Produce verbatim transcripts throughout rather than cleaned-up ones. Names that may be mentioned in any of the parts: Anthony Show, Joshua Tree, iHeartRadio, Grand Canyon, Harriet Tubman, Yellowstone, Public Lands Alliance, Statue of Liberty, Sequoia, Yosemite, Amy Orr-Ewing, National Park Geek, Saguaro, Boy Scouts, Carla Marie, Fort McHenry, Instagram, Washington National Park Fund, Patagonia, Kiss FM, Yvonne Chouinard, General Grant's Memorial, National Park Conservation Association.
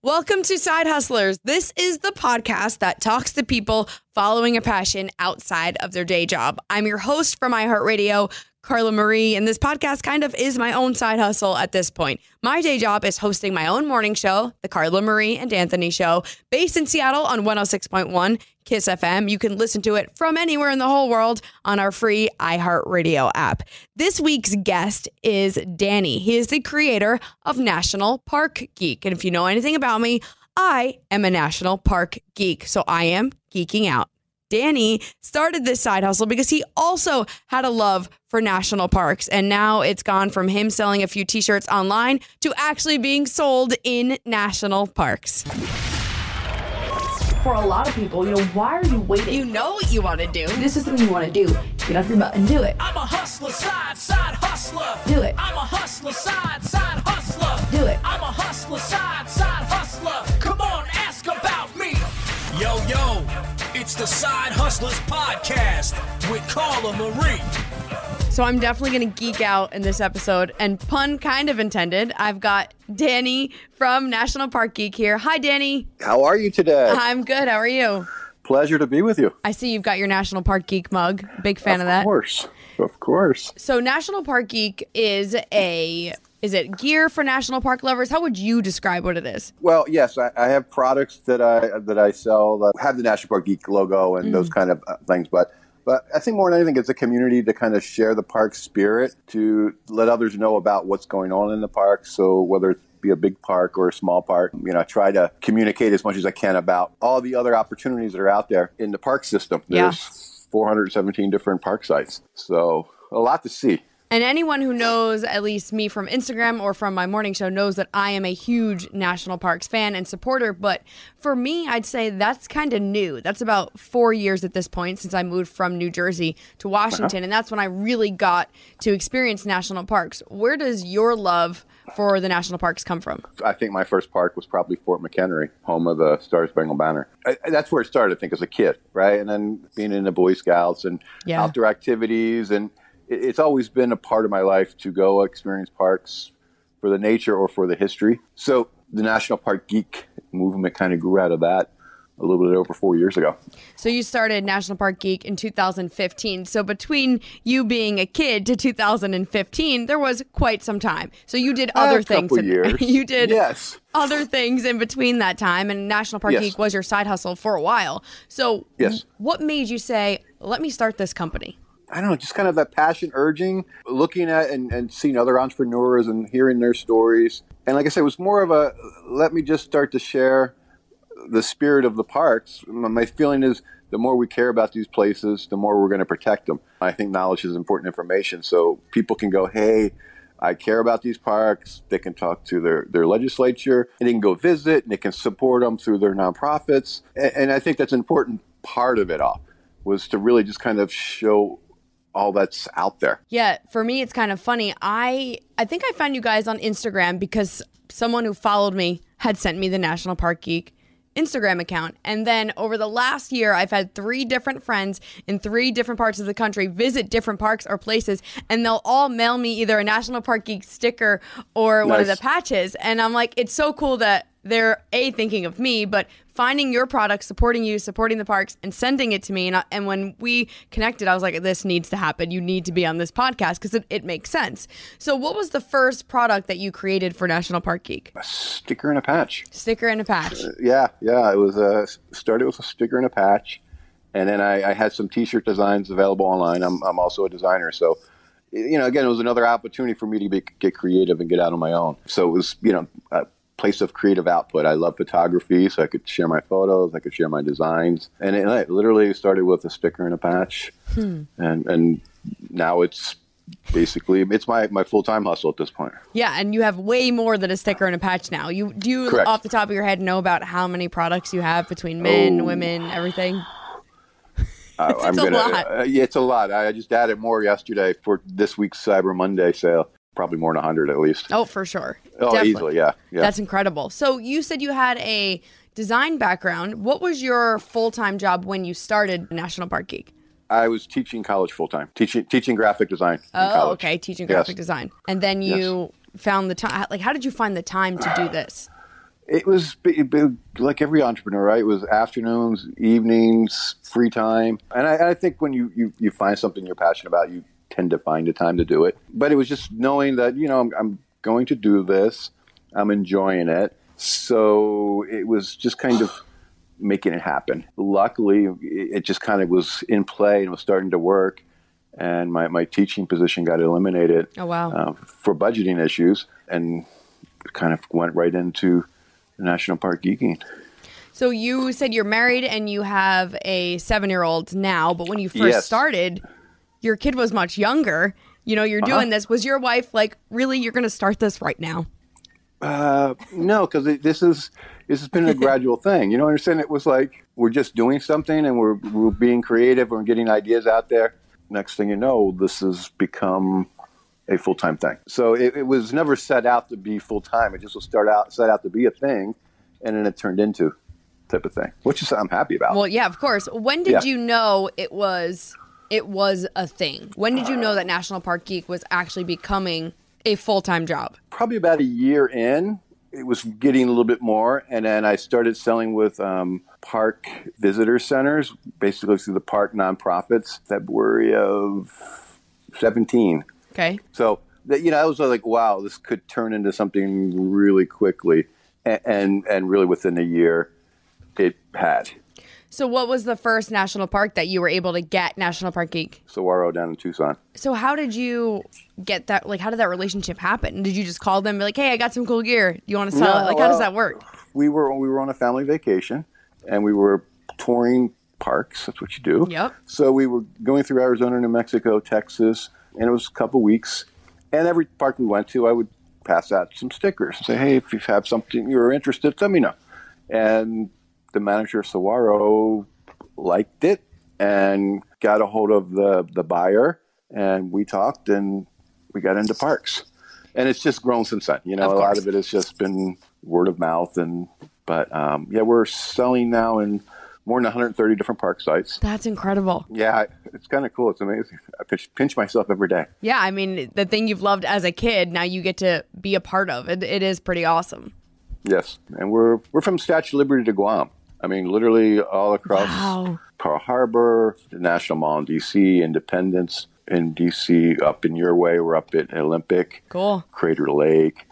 Welcome to Side Hustlers. This is the podcast that talks to people following a passion outside of their day job. I'm your host from iHeartRadio, Carla Marie, and this podcast kind of is my own side hustle at this point. My day job is hosting my own morning show, The Carla Marie and Anthony Show, based in Seattle on one oh six point one Kiss F M. You can listen to it from anywhere in the whole world on our free iHeartRadio app. This week's guest is Danny. He is the creator of National Park Geek. And if you know anything about me, I am a National Park Geek, so I am geeking out. Danny started this side hustle because he also had a love for national parks. And now it's gone from him selling a few t-shirts online to actually being sold in national parks. For a lot of people, you know, why are you waiting? You know what you want to do. This is something you want to do. Get off your butt and do it. I'm a hustler, side, side hustler. Do it. I'm a hustler, side, side hustler. Do it. I'm a hustler, side, side hustler. Come on, ask about me. Yo, yo. It's the Side Hustlers Podcast with Carla Marie. So I'm definitely going to geek out in this episode, and pun kind of intended. I've got Danny from National Park Geek here. Hi, Danny. How are you today? I'm good. How are you? Pleasure to be with you. I see you've got your National Park Geek mug. Big fan of, of that. Of course. Of course. So National Park Geek is a... Is it gear for national park lovers? How would you describe what it is? Well, yes, I, I have products that I that I sell that have the National Park Geek logo and mm. those kind of things. But but I think more than anything, it's a community to kind of share the park spirit, to let others know about what's going on in the park. So whether it's be a big park or a small park, you know, I try to communicate as much as I can about all the other opportunities that are out there in the park system. There's yeah. four hundred seventeen different park sites. So a lot to see. And anyone who knows, at least me from Instagram or from my morning show, knows that I am a huge National Parks fan and supporter. But for me, I'd say that's kind of new. That's about four years at this point since I moved from New Jersey to Washington. Uh-huh. And that's when I really got to experience national parks. Where does your love for the national parks come from? I think my first park was probably Fort McHenry, home of the Star-Spangled Banner. I, that's where it started, I think, as a kid, right? And then being in the Boy Scouts and yeah. outdoor activities and... It's always been a part of my life to go experience parks for the nature or for the history. So the National Park Geek movement kind of grew out of that a little bit over four years ago. So you started National Park Geek in two thousand fifteen. So between you being a kid to two thousand fifteen, there was quite some time. So you did other uh, things. In, years. You did yes. other things in between that time, and National Park yes. Geek was your side hustle for a while. So yes. what made you say, let me start this company? I don't know, just kind of that passion urging, looking at and, and seeing other entrepreneurs and hearing their stories. And like I said, it was more of a, let me just start to share the spirit of the parks. My feeling is the more we care about these places, the more we're going to protect them. I think knowledge is important information. So people can go, hey, I care about these parks. They can talk to their, their legislature, and they can go visit, and they can support them through their nonprofits. And, and I think that's an important part of it all, was to really just kind of show all that's out there. Yeah, for me, it's kind of funny. I I think I found you guys on Instagram because someone who followed me had sent me the National Park Geek Instagram account. And then over the last year, I've had three different friends in three different parts of the country visit different parks or places, and they'll all mail me either a National Park Geek sticker or nice. one of the patches. And I'm like, it's so cool that they're A, thinking of me, but finding your product, supporting you, supporting the parks, and sending it to me. And, I, and when we connected, I was like, this needs to happen. You need to be on this podcast because it, it makes sense. So what was the first product that you created for National Park Geek? A sticker and a patch. Sticker and a patch. Uh, yeah. Yeah. It was a, started with a sticker and a patch. And then I, I had some t-shirt designs available online. I'm, I'm also a designer. So, you know, again, it was another opportunity for me to be, get creative and get out on my own. So it was, you know, uh, place of creative output. I love photography, so I could share my photos, I could share my designs. And it, it literally started with a sticker and a patch. Hmm. And and now it's basically, it's my, my full-time hustle at this point. Yeah, and you have way more than a sticker and a patch now. You Do you, Correct. off the top of your head, know about how many products you have between men, oh. women, everything? Uh, it's, I'm it's gonna, a lot. Uh, yeah, it's a lot. I just added more yesterday for this week's Cyber Monday sale. Probably more than one hundred at least. Oh, for sure. Oh, Definitely. easily, yeah, yeah. That's incredible. So you said you had a design background. What was your full-time job when you started National Park Geek? I was teaching college full-time, teaching teaching graphic design in college. Oh, okay, teaching graphic yes. design. And then you yes. found the time. Like, how did you find the time to do this? It was it, it, like every entrepreneur, right? It was afternoons, evenings, free time. And I, I think when you, you, you find something you're passionate about, you tend to find a time to do it. But it was just knowing that, you know, I'm, I'm going to do this. I'm enjoying it. So it was just kind of making it happen. Luckily, it just kind of was in play and was starting to work. And my, my teaching position got eliminated. Oh, wow. Uh, for budgeting issues, and kind of went right into National Park Geeking. So you said you're married and you have a seven-year-old now, but when you first yes. started, your kid was much younger. You know, you're doing uh-huh. this. Was your wife like, really, you're going to start this right now? Uh, no, because this is this has been a gradual thing. You know, I understand it was like we're just doing something and we're, we're being creative and getting ideas out there. Next thing you know, this has become a full-time thing. So it, it was never set out to be full-time. It just was start out set out to be a thing, and then it turned into type of thing, which is I'm happy about. Well, yeah, of course. When did yeah. you know it was – It was a thing. When did you know that National Park Geek was actually becoming a full-time job? Probably about a year in. It was getting a little bit more. And then I started selling with um, park visitor centers, basically through the park nonprofits, February of seventeen. Okay. So, you know, I was like, wow, this could turn into something really quickly. And, and, and really within a year, it had. So what was the first national park that you were able to get National Park Geek? Saguaro down in Tucson. So how did you get that? Like, how did that relationship happen? Did you just call them and be like, hey, I got some cool gear. Do you want to sell no, it? Like, well, how does that work? We were we were on a family vacation, and we were touring parks. That's what you do. Yep. So we were going through Arizona, New Mexico, Texas, and it was a couple weeks. And every park we went to, I would pass out some stickers and say, hey, if you have something you're interested, let me know. And the manager of Saguaro liked it and got a hold of the, the buyer, and we talked and we got into parks. And it's just grown since then. You know, a lot of it has just been word of mouth. And but um, yeah, we're selling now in more than one hundred thirty different park sites. That's incredible. Yeah, it's kind of cool. It's amazing. I pinch, pinch myself every day. Yeah, I mean, the thing you've loved as a kid, now you get to be a part of. It, it is pretty awesome. Yes. And we're we're from Statue of Liberty to Guam. I mean, literally all across wow. Pearl Harbor, the National Mall in D C, Independence in D C, up in your way. We're up at Olympic, cool. Crater Lake.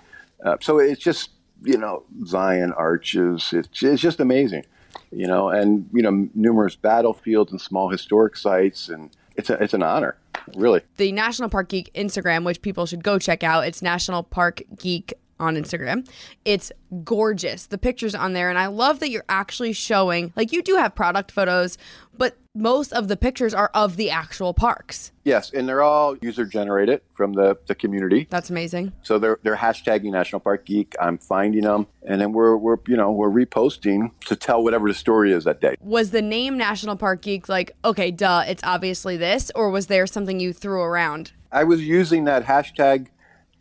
Uh, so it's just, you know, Zion arches. It's, it's just amazing, you know, and, you know, numerous battlefields and small historic sites. And it's a, it's an honor, really. The National Park Geek Instagram, which people should go check out. It's National Park Geek on Instagram. It's gorgeous. The pictures on there. And I love that you're actually showing, like, you do have product photos, but most of the pictures are of the actual parks. Yes. And they're all user generated from the, the community. That's amazing. So they're, they're hashtagging National Park Geek. I'm finding them. And then we're, we're, you know, we're reposting to tell whatever the story is that day. Was the name National Park Geek like, okay, duh, it's obviously this, or was there something you threw around? I was using that hashtag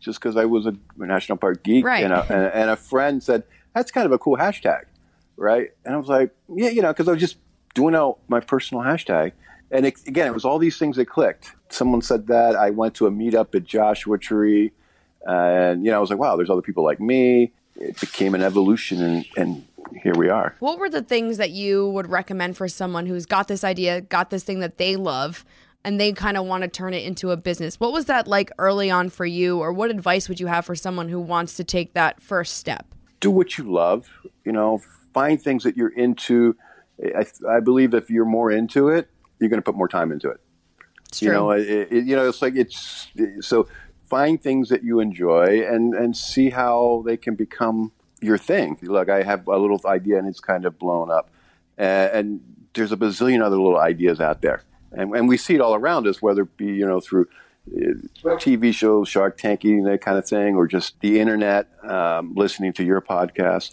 just because I was a National Park Geek, right. and, a, and a friend said, that's kind of a cool hashtag, right? And I was like, yeah, you know, because I was just doing out my personal hashtag. And it, again, it was all these things that clicked. Someone said that. I went to a meetup at Joshua Tree, and, you know, I was like, wow, there's other people like me. It became an evolution, and, and here we are. What were the things that you would recommend for someone who's got this idea, got this thing that they love, and they kind of want to turn it into a business? What was that like early on for you, or what advice would you have for someone who wants to take that first step? Do what you love, you know, find things that you're into. I, I believe if you're more into it, you're going to put more time into it. It's true. You know, it, it, you know, it's like it's so find things that you enjoy and, and see how they can become your thing. Look, I have a little idea and it's kind of blown up, and, and there's a bazillion other little ideas out there. And, and we see it all around us, whether it be, you know, through uh, T V shows, Shark Tanking, that kind of thing, or just the internet, um, listening to your podcast.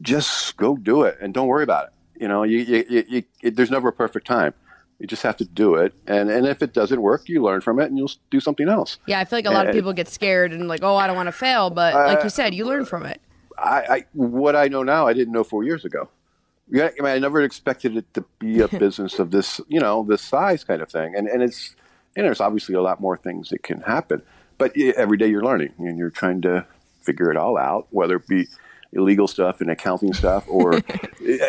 Just go do it and don't worry about it. You know, you, you, you, you, it, there's never a perfect time. You just have to do it. And, and if it doesn't work, you learn from it and you'll do something else. Yeah, I feel like a lot and, of people get scared and like, oh, I don't want to fail. But uh, like you said, you learn from it. I, I what I know now, I didn't know four years ago. Yeah, I mean, I never expected it to be a business of this, you know, this size kind of thing. And and it's, and there's obviously a lot more things that can happen. But every day you're learning and you're trying to figure it all out, whether it be illegal stuff and accounting stuff, or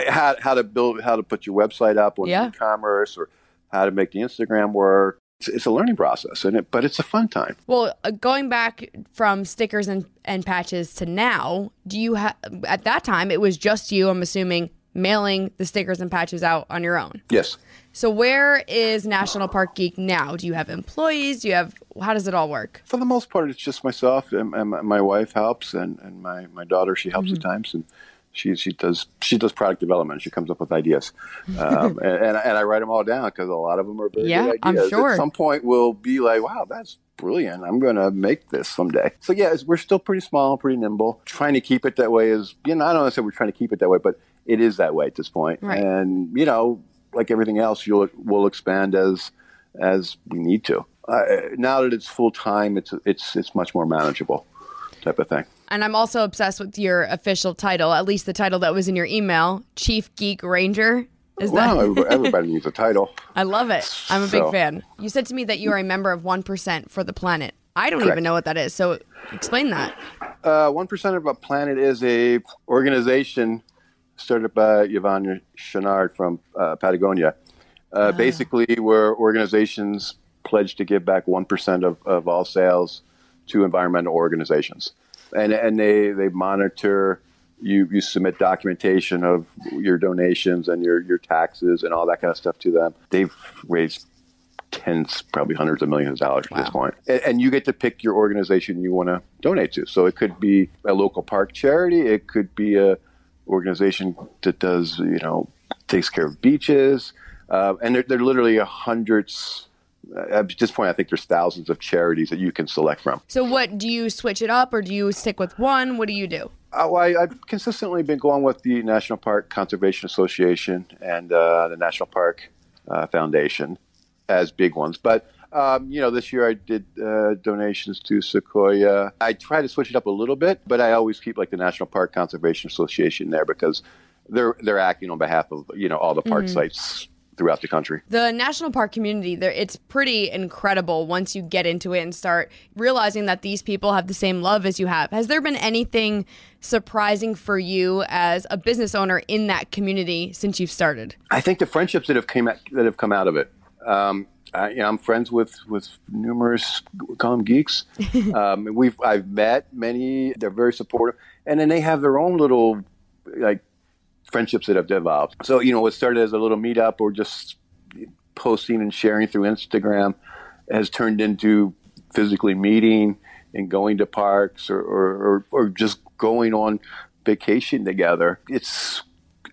how how to build, how to put your website up on yeah. e-commerce, or how to make the Instagram work. It's, it's a learning process, and it, but it's a fun time. Well, uh, going back from stickers and, and patches to now, do you have, at that time, it was just you, I'm assuming, mailing the stickers and patches out on your own? Yes. So where is National Park Geek now? Do you have employees? Do you have, how does it all work? For the most part, it's just myself, and, and my wife helps, and, and my, my daughter, she helps mm-hmm. at times, and she she does she does product development. She comes up with ideas, um, and, and and I write them all down because a lot of them are very yeah, good ideas. I'm sure. At some point, we'll be like, wow, that's brilliant. I'm going to make this someday. So yeah, it's, we're still pretty small, pretty nimble. Trying to keep it that way is, you know, I don't want to say we're trying to keep it that way, but it is that way at this point. Right. And, you know, like everything else, you'll, we'll expand as as we need to. Uh, now that it's full time, it's it's it's much more manageable type of thing. And I'm also obsessed with your official title, at least the title that was in your email, Chief Geek Ranger. Is that? Well, everybody needs a title. I love it. I'm a so. big fan. You said to me that you are a member of one percent for the planet. I don't Correct. even know what that is, so explain that. Uh, one percent of a planet is a organization started by Yvonne Chouinard from uh, Patagonia. Uh, oh. Basically, where organizations pledge to give back one percent of, of all sales to environmental organizations. And and they, they monitor, you you submit documentation of your donations and your, your taxes and all that kind of stuff to them. They've raised tens, probably hundreds of millions of dollars wow. at this point. And, and you get to pick your organization you want to donate to. So it could be a local park charity. It could be a organization that does, you know, takes care of beaches. Uh, and they're, they're literally hundreds. At this point, I think there's thousands of charities that you can select from. So what, do you switch it up or do you stick with one? What do you do? Oh, I, I've consistently been going with the National Park Conservation Association and uh, the National Park uh, Foundation as big ones. But, um, you know, this year I did uh, donations to Sequoia. I try to switch it up a little bit, but I always keep like the National Park Conservation Association there because they're, they're acting on behalf of, you know, all the park mm-hmm. sites throughout the country. The national park community, it's pretty incredible once you get into it and start realizing that these people have the same love as you have. Has there been anything surprising for you as a business owner in that community since you've started? I think the friendships that have came out, that have come out of it. Um, I, you know, I'm friends with, with numerous calm geeks. Um, we've I've met many. They're very supportive, and then they have their own little like friendships that have developed. So you know, it started as a little meetup or just posting and sharing through Instagram has turned into physically meeting and going to parks or or, or just going on vacation together. It's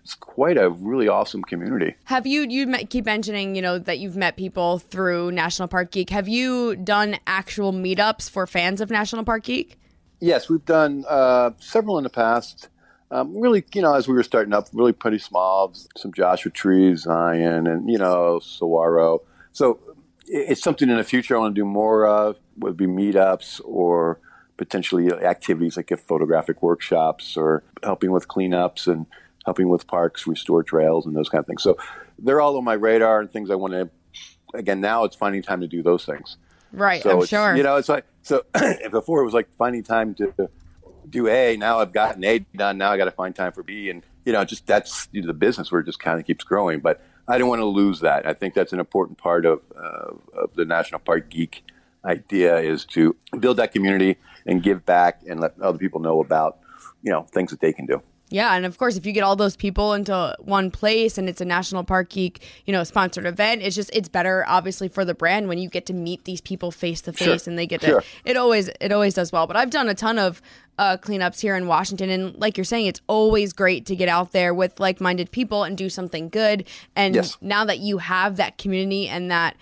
It's quite a really awesome community. Have you, you met, keep mentioning, you know, that you've met people through National Park Geek. Have you done actual meetups for fans of National Park Geek? Yes, we've done uh, several in the past. Um, really, you know, as we were starting up, really pretty small, some Joshua Tree, Zion, and, you know, Saguaro. So it's something in the future I want to do more of, would be meetups or potentially activities like photographic workshops or helping with cleanups and helping with parks, restore trails, and those kind of things. So they're all on my radar and things I want to, again, now it's finding time to do those things. Right, so I'm sure. You know, it's like, so before it was like finding time to do A, now I've gotten A done, now I got to find time for B. And, you know, just that's you know, the business where it just kind of keeps growing. But I don't want to lose that. I think that's an important part of, uh, of the National Park Geek idea is to build that community and give back and let other people know about, you know, things that they can do. Yeah, and of course, if you get all those people into one place and it's a National Park Geek, you know, sponsored event, it's just it's better, obviously, for the brand when you get to meet these people face to face and they get to. Sure. It always it always does well. But I've done a ton of uh, cleanups here in Washington, and like you're saying, it's always great to get out there with like-minded people and do something good. And yes. Now that you have that community and that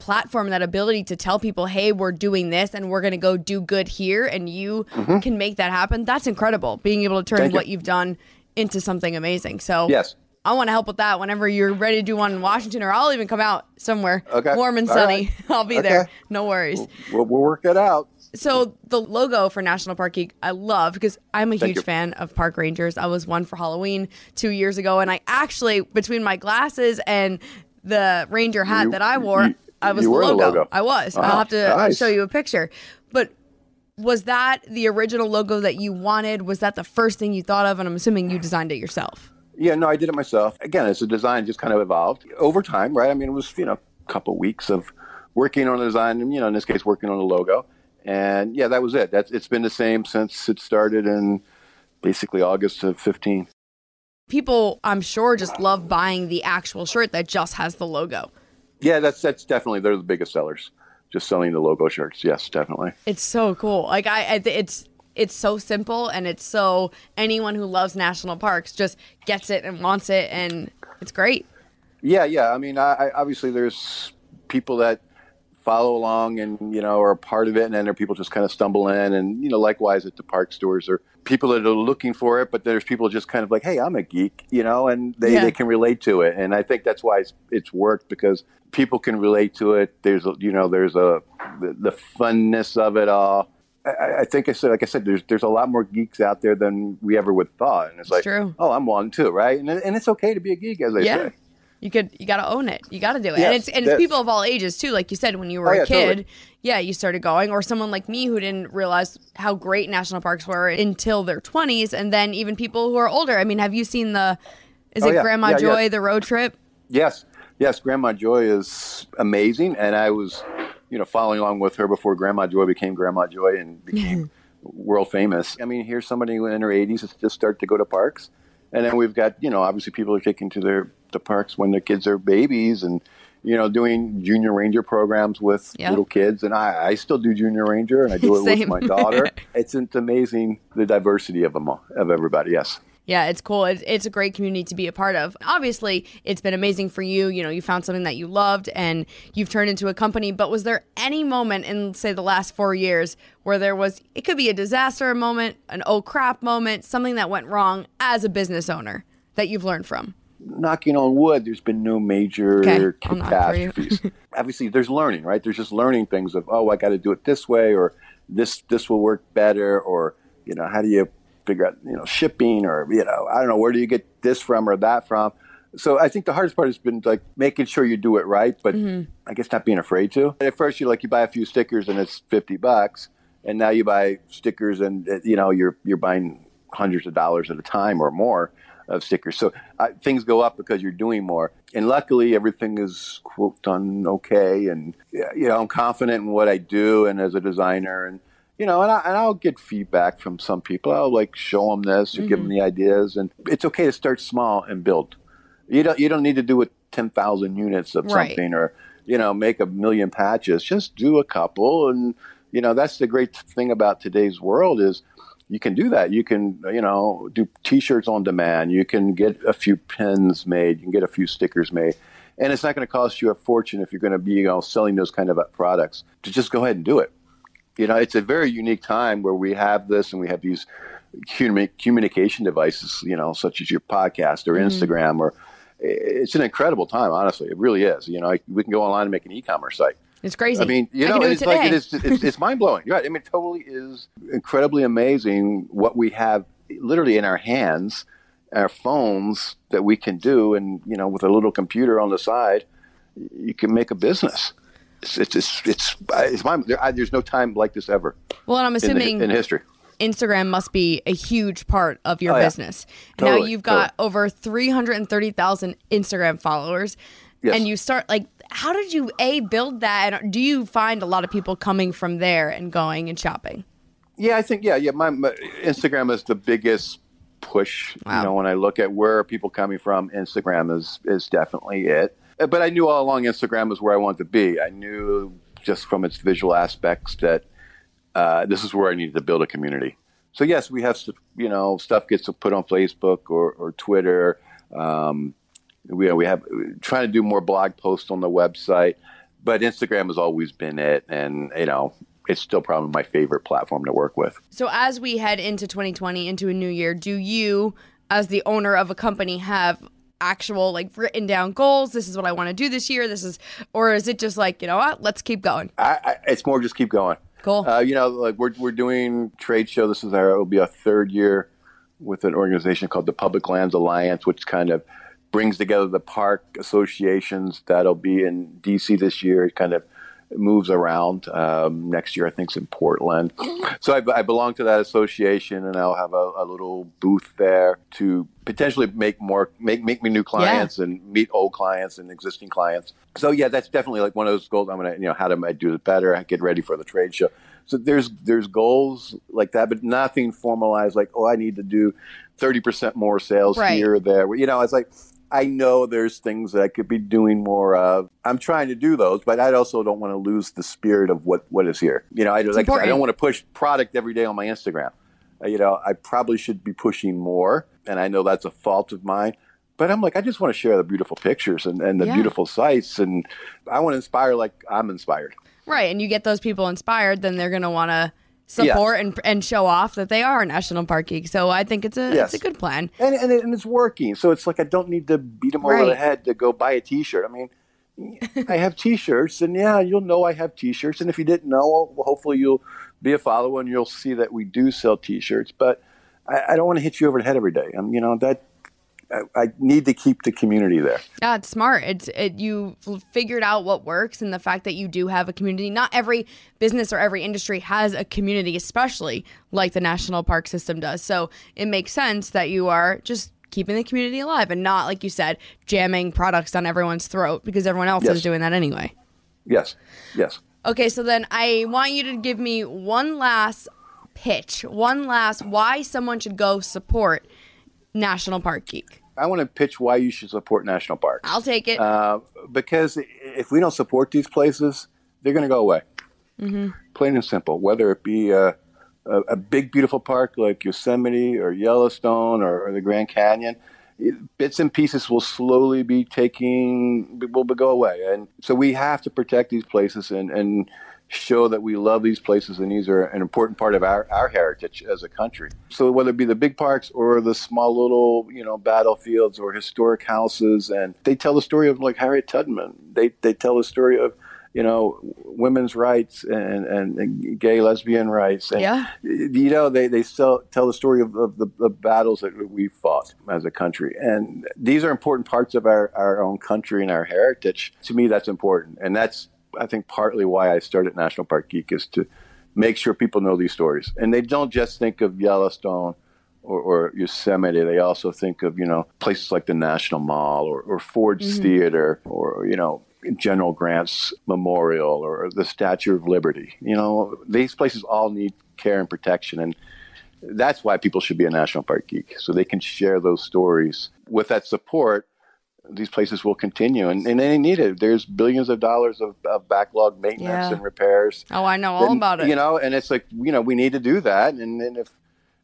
platform, that ability to tell people, hey, we're doing this and we're going to go do good here and you mm-hmm. can make that happen. That's incredible. Being able to turn Thank what you. You've done into something amazing. So yes. I want to help with that whenever you're ready to do one in Washington, or I'll even come out somewhere okay. warm and sunny. Right. I'll be okay. there. No worries. We'll, we'll work it out. So the logo for National Park Geek, I love because I'm a Thank huge you. fan of park rangers. I was one for Halloween two years ago. And I actually, between my glasses and the ranger hat you, that I wore, you, I was the logo. the logo. I was. Wow. I'll have to nice. show you a picture. But was that the original logo that you wanted? Was that the first thing you thought of? And I'm assuming you designed it yourself. Yeah, no, I did it myself. Again, it's a design just kind of evolved over time, right? I mean, it was, you know, a couple of weeks of working on the design, and, you know, in this case, working on the logo. And yeah, that was it. That's, it's been the same since it started in basically August of fifteen. People, I'm sure, just love buying the actual shirt that just has the logo. Yeah, that's that's definitely, they're the biggest sellers, just selling the logo shirts. Yes, definitely. It's so cool. Like I, I it's it's so simple, and it's so anyone who loves national parks just gets it and wants it, and it's great. Yeah, yeah. I mean, I, I obviously there's people that follow along and, you know, are a part of it, and then there are people just kind of stumble in, and, you know, likewise at the park stores or people that are looking for it, but there's people just kind of like, hey, I'm a geek, you know, and they, yeah. they can relate to it. And I think that's why it's, it's worked, because people can relate to it. There's, a, you know, there's a, the, the funness of it all. I, I think I said, like I said, there's, there's a lot more geeks out there than we ever would thought. And it's, it's like, true. oh, I'm one too. Right. And and it's okay to be a geek, as I yeah. say. You could, you got to own it. You got to do it. Yes, and it's and it's people of all ages too. Like you said, when you were oh, yeah, a kid, totally. yeah, you started going, or someone like me who didn't realize how great national parks were until their twenties. And then even people who are older. I mean, have you seen the, is oh, it yeah. Grandma yeah, Joy, yeah. the road trip? Yes. Yes. Grandma Joy is amazing. And I was, you know, following along with her before Grandma Joy became Grandma Joy and became world famous. I mean, here's somebody in her eighties that's just started to go to parks. And then we've got, you know, obviously people are taking to their the parks when their kids are babies and, you know, doing junior ranger programs with yep. little kids. And I, I still do junior ranger, and I do it with my daughter. It's, it's amazing the diversity of them all, of everybody. Yes. Yeah, it's cool. It's, it's a great community to be a part of. Obviously, it's been amazing for you. You know, you found something that you loved and you've turned into a company. But was there any moment in, say, the last four years where there was, it could be a disaster moment, an oh crap moment, something that went wrong as a business owner that you've learned from? Knocking on wood, there's been no major okay, catastrophes. Obviously, there's learning, right? There's just learning things of, oh, I got to do it this way, or this this will work better, or, you know, how do you figure out, you know, shipping, or, you know, I don't know, where do you get this from or that from? So I think the hardest part has been like making sure you do it right, but mm-hmm. I guess not being afraid to. At first, you like you buy a few stickers and it's fifty bucks, and now you buy stickers and you know you're you're buying hundreds of dollars at a time or more of stickers. So uh, things go up because you're doing more. And luckily, everything is quote done okay, and you know I'm confident in what I do and as a designer, and you know, and, I, and I'll get feedback from some people. I'll like show them this or mm-hmm. give them the ideas, and it's okay to start small and build. You don't you don't need to do with ten thousand units of right. something, or you know make a million patches. Just do a couple, and you know that's the great thing about today's world is you can do that. You can you know do T-shirts on demand. You can get a few pins made. You can get a few stickers made, and it's not going to cost you a fortune if you're going to be you know selling those kind of products. To just go ahead and do it. You know, it's a very unique time where we have this and we have these human communication devices, you know, such as your podcast or mm-hmm. Instagram, or it's an incredible time, honestly. It really is. You know, we can go online and make an e-commerce site. It's crazy. I mean, you I know, it's it like it is, it's, it's mind-blowing. Right? I mean, it totally is incredibly amazing what we have literally in our hands, our phones that we can do. And, you know, with a little computer on the side, you can make a business. It's it's it's, it's, it's my, there, I, there's no time like this ever. Well, and I'm assuming in, the, in history, Instagram must be a huge part of your oh, yeah. business. Totally, now you've got totally. over three hundred and thirty thousand Instagram followers, yes. and you start like, how did you a build that? And do you find a lot of people coming from there and going and shopping? Yeah, I think yeah, yeah. My, my Instagram is the biggest push. Wow. You know, when I look at where are people coming from, Instagram is is definitely it. But I knew all along Instagram was where I wanted to be. I knew just from its visual aspects that uh, this is where I needed to build a community. So yes, we have, you know, stuff gets put on Facebook or, or Twitter. Um, we we have trying to do more blog posts on the website, but Instagram has always been it, and you know it's still probably my favorite platform to work with. So as we head into twenty twenty, into a new year, do you, as the owner of a company, have actual like written down goals? This is what I want to do this year. This is, or is it just like, you know what, let's keep going? I, I, it's more just keep going. Cool. Uh, you know, like we're we're doing trade show. This is our, it'll be our third year with an organization called the Public Lands Alliance, which kind of brings together the park associations. That'll be in D C this year. It kind of moves around. Um, next year, I think it's in Portland. So I, I belong to that association, and I'll have a, a little booth there to potentially make more, make make me new clients yeah. and meet old clients and existing clients. So yeah, that's definitely like one of those goals. I'm gonna, you know, how do I do it better? I get ready for the trade show. So there's there's goals like that, but nothing formalized like, oh, I need to do thirty percent more sales right. here or there. You know, it's like, I know there's things that I could be doing more of. I'm trying to do those, but I also don't want to lose the spirit of what, what is here. You know, I, like I, said, I don't want to push product every day on my Instagram. Uh, you know, I probably should be pushing more, and I know that's a fault of mine. But I'm like, I just want to share the beautiful pictures and, and the yeah. beautiful sights, and I want to inspire like I'm inspired. Right, and you get those people inspired, then they're going to want to support yes. and and show off that they are National Park Geek. So I think it's a yes. it's a good plan. And, and and it's working. So it's like I don't need to beat them right. over the head to go buy a T-shirt. I mean, I have T-shirts, and yeah, you'll know I have T-shirts. And if you didn't know, well, hopefully you'll be a follower and you'll see that we do sell T-shirts. But I, I don't want to hit you over the head every day. I'm, you know, that I, I need to keep the community there. Yeah, it's smart. It's it, you figured out what works, and the fact that you do have a community. Not every business or every industry has a community, especially like the national park system does. So it makes sense that you are just keeping the community alive and not, like you said, jamming products down everyone's throat, because everyone else yes. is doing that anyway. Yes, yes. Okay, so then I want you to give me one last pitch, one last why someone should go support National Park Geek. I want to pitch why you should support National Park. I'll take it. Uh, because if we don't support these places, they're going to go away. Mm-hmm. Plain and simple. Whether it be a, a, a big, beautiful park like Yosemite or Yellowstone or, or the Grand Canyon, it, bits and pieces will slowly be taking, will go away. And so we have to protect these places and, and show that we love these places, and these are an important part of our, our heritage as a country. So whether it be the big parks or the small little, you know, battlefields or historic houses, and they tell the story of like Harriet Tubman. They they tell the story of, you know, women's rights and, and, and gay, lesbian rights. And, yeah. You know, they, they still tell the story of, of the, the battles that we fought as a country. And these are important parts of our, our own country and our heritage. To me, that's important. And that's, I think, partly why I started National Park Geek, is to make sure people know these stories. And they don't just think of Yellowstone or, or Yosemite. They also think of, you know, places like the National Mall or, or Ford's mm-hmm. Theater or, you know, General Grant's Memorial or the Statue of Liberty. You know, these places all need care and protection. And that's why people should be a National Park Geek, so they can share those stories. With that support, these places will continue, and, and they need it. There's billions of dollars of, of backlog maintenance yeah. and repairs. Oh, I know all and, about it. You know, and it's like, you know, we need to do that. And, and if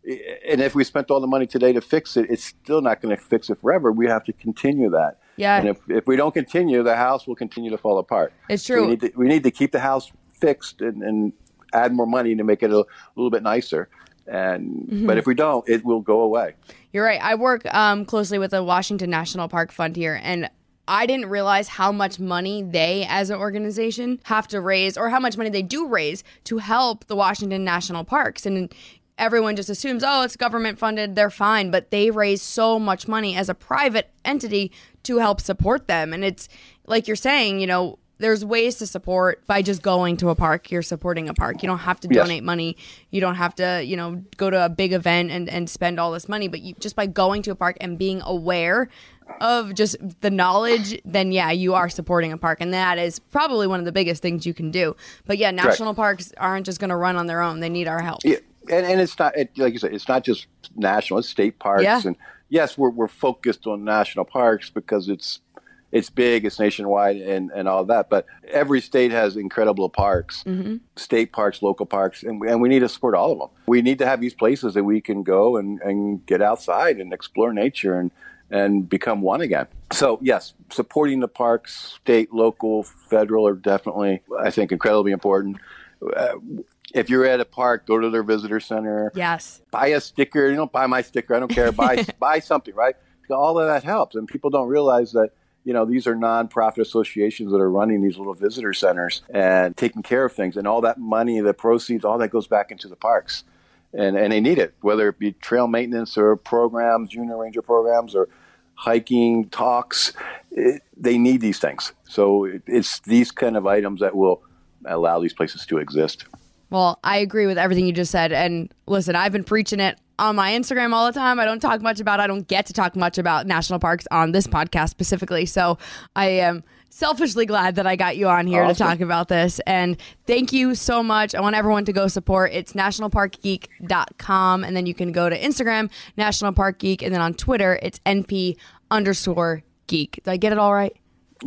and if we spent all the money today to fix it, it's still not going to fix it forever. We have to continue that. Yeah. And if, if we don't continue, the house will continue to fall apart. It's true. We need to, we need to keep the house fixed and, and add more money to make it a, a little bit nicer. And mm-hmm. But if we don't, it will go away. You're right. I work um, closely with the Washington National Park Fund here, and I didn't realize how much money they, as an organization, have to raise, or how much money they do raise to help the Washington National Parks. And everyone just assumes, oh, it's government funded, they're fine. But they raise so much money as a private entity to help support them. And it's like you're saying, you know, there's ways to support by just going to a park. You're supporting a park. You don't have to donate yes. money. You don't have to, you know, go to a big event and, and spend all this money. But you, just by going to a park and being aware of just the knowledge, then, yeah, you are supporting a park. And that is probably one of the biggest things you can do. But, yeah, national right. parks aren't just going to run on their own. They need our help. Yeah. And, and it's not, it, like you said, it's not just national, it's state parks. Yeah. And, yes, we're, we're focused on national parks because it's It's big, it's nationwide, and, and all that. But every state has incredible parks, mm-hmm. state parks, local parks, and we, and we need to support all of them. We need to have these places that we can go and, and get outside and explore nature and, and become one again. So, yes, supporting the parks, state, local, federal, are definitely, I think, incredibly important. Uh, If you're at a park, go to their visitor center. Yes. Buy a sticker. You don't buy my sticker. I don't care. Buy buy something, right? All of that helps. And people don't realize that, you know, these are nonprofit associations that are running these little visitor centers and taking care of things. And all that money, the proceeds, all that goes back into the parks. And and they need it, whether it be trail maintenance or programs, junior ranger programs, or hiking talks. It, they need these things. So it, it's these kind of items that will allow these places to exist. Well, I agree with everything you just said. And listen, I've been preaching it on my Instagram all the time. I don't talk much about, I don't get to talk much about national parks on this podcast specifically. So I am selfishly glad that I got you on here awesome. to talk about this. And thank you so much. I want everyone to go support. It's national park geek dot com. And then you can go to Instagram, National Park Geek. And then on Twitter, it's N P underscore geek. Did I get it all right?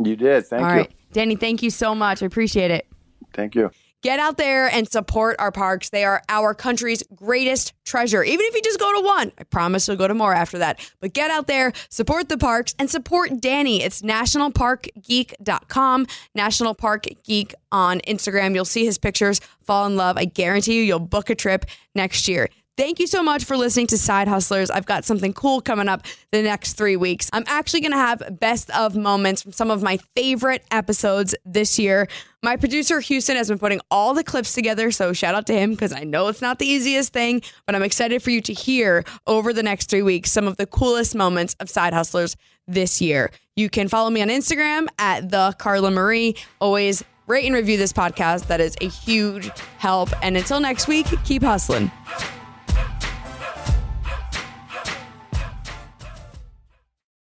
You did. Thank all you. All right. Danny, thank you so much. I appreciate it. Thank you. Get out there and support our parks. They are our country's greatest treasure. Even if you just go to one, I promise you'll go to more after that. But get out there, support the parks, and support Danny. It's national park geek dot com, National Park Geek on Instagram. You'll see his pictures, fall in love. I guarantee you, you'll book a trip next year. Thank you so much for listening to Side Hustlers. I've got something cool coming up the next three weeks. I'm actually going to have best of moments from some of my favorite episodes this year. My producer, Houston, has been putting all the clips together, so shout out to him, because I know it's not the easiest thing, but I'm excited for you to hear over the next three weeks some of the coolest moments of Side Hustlers this year. You can follow me on Instagram at the Carla Marie. Always rate and review this podcast. That is a huge help. And until next week, keep hustling.